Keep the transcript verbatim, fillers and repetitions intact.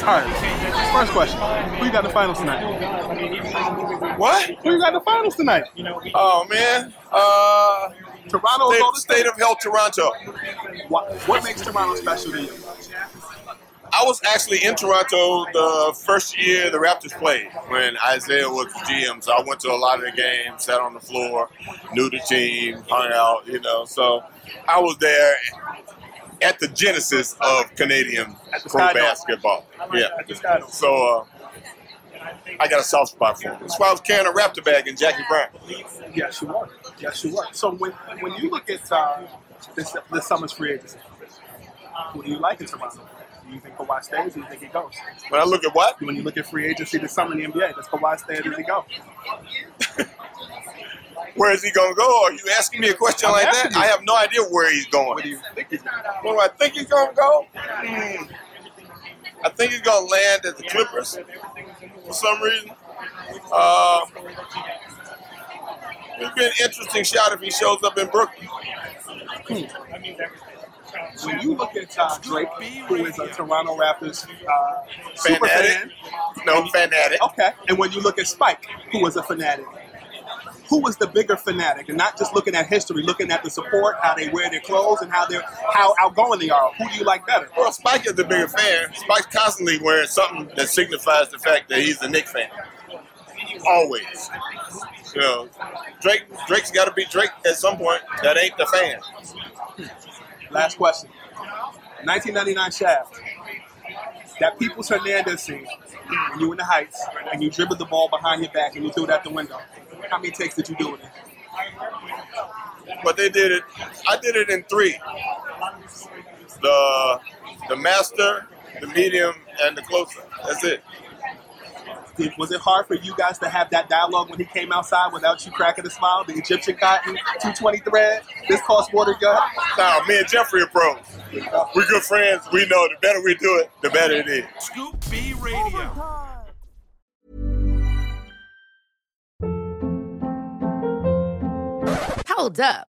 All right, first question. Who you got the finals tonight? What? Who you got the finals tonight? Oh, man. Uh, Toronto. State, the state of hell, Toronto. What, what makes Toronto special to you? I was actually in Toronto the first year the Raptors played when Isaiah was the G M, so I went to a lot of the games, sat on the floor, knew the team, hung out, you know. So I was there at the genesis of Canadian pro basketball. Yeah. So uh, I got a soft spot for him. That's why I was carrying a Raptor bag in Jackie Brown. Yes, you were. Yes, you were. So when when you look at uh, this, this summer's free agency, what do you like in Toronto? Do you think Kawhi stays, or do you think he goes? When I look at what? When you look at free agency this summer in the N B A, does Kawhi stay, or does he go? Where is he going to go? Are you asking me a question I'm like that? You. I have no idea where he's going. Where do, you think he's going? Where do I think he's going to go? Mm. I think he's going to land at the Clippers for some reason. Uh, it would be an interesting shot if he shows up in Brooklyn. Hmm. When you look at uh, Drake, who is a Toronto Raptors uh, super fanatic. fan. No, fanatic. Okay. And when you look at Spike, who was a fanatic, who was the bigger fanatic? And not just looking at history, looking at the support, how they wear their clothes, and how they're how outgoing they are. Who do you like better? Well, Spike is the bigger fan. Spike's constantly wearing something that signifies the fact that he's a Knicks fan. Always. You know, Drake, Drake's got to be Drake at some point. That ain't the fan. Last question. nineteen ninety-nine Shaft. That Peoples-Hernandez scene, when you were in the Heights, and you dribbled the ball behind your back and you threw it out the window. How many takes did you do with it? But they did it. I did it in three. The the master, the medium, and the closer. That's it. Was it hard for you guys to have that dialogue when he came outside without you cracking a smile? The Egyptian cotton, two twenty thread, this cost water gun? Nah, me and Jeffrey are pros. We're good friends. We know the better we do it, the better it is. Scoop B Radio. Hold up.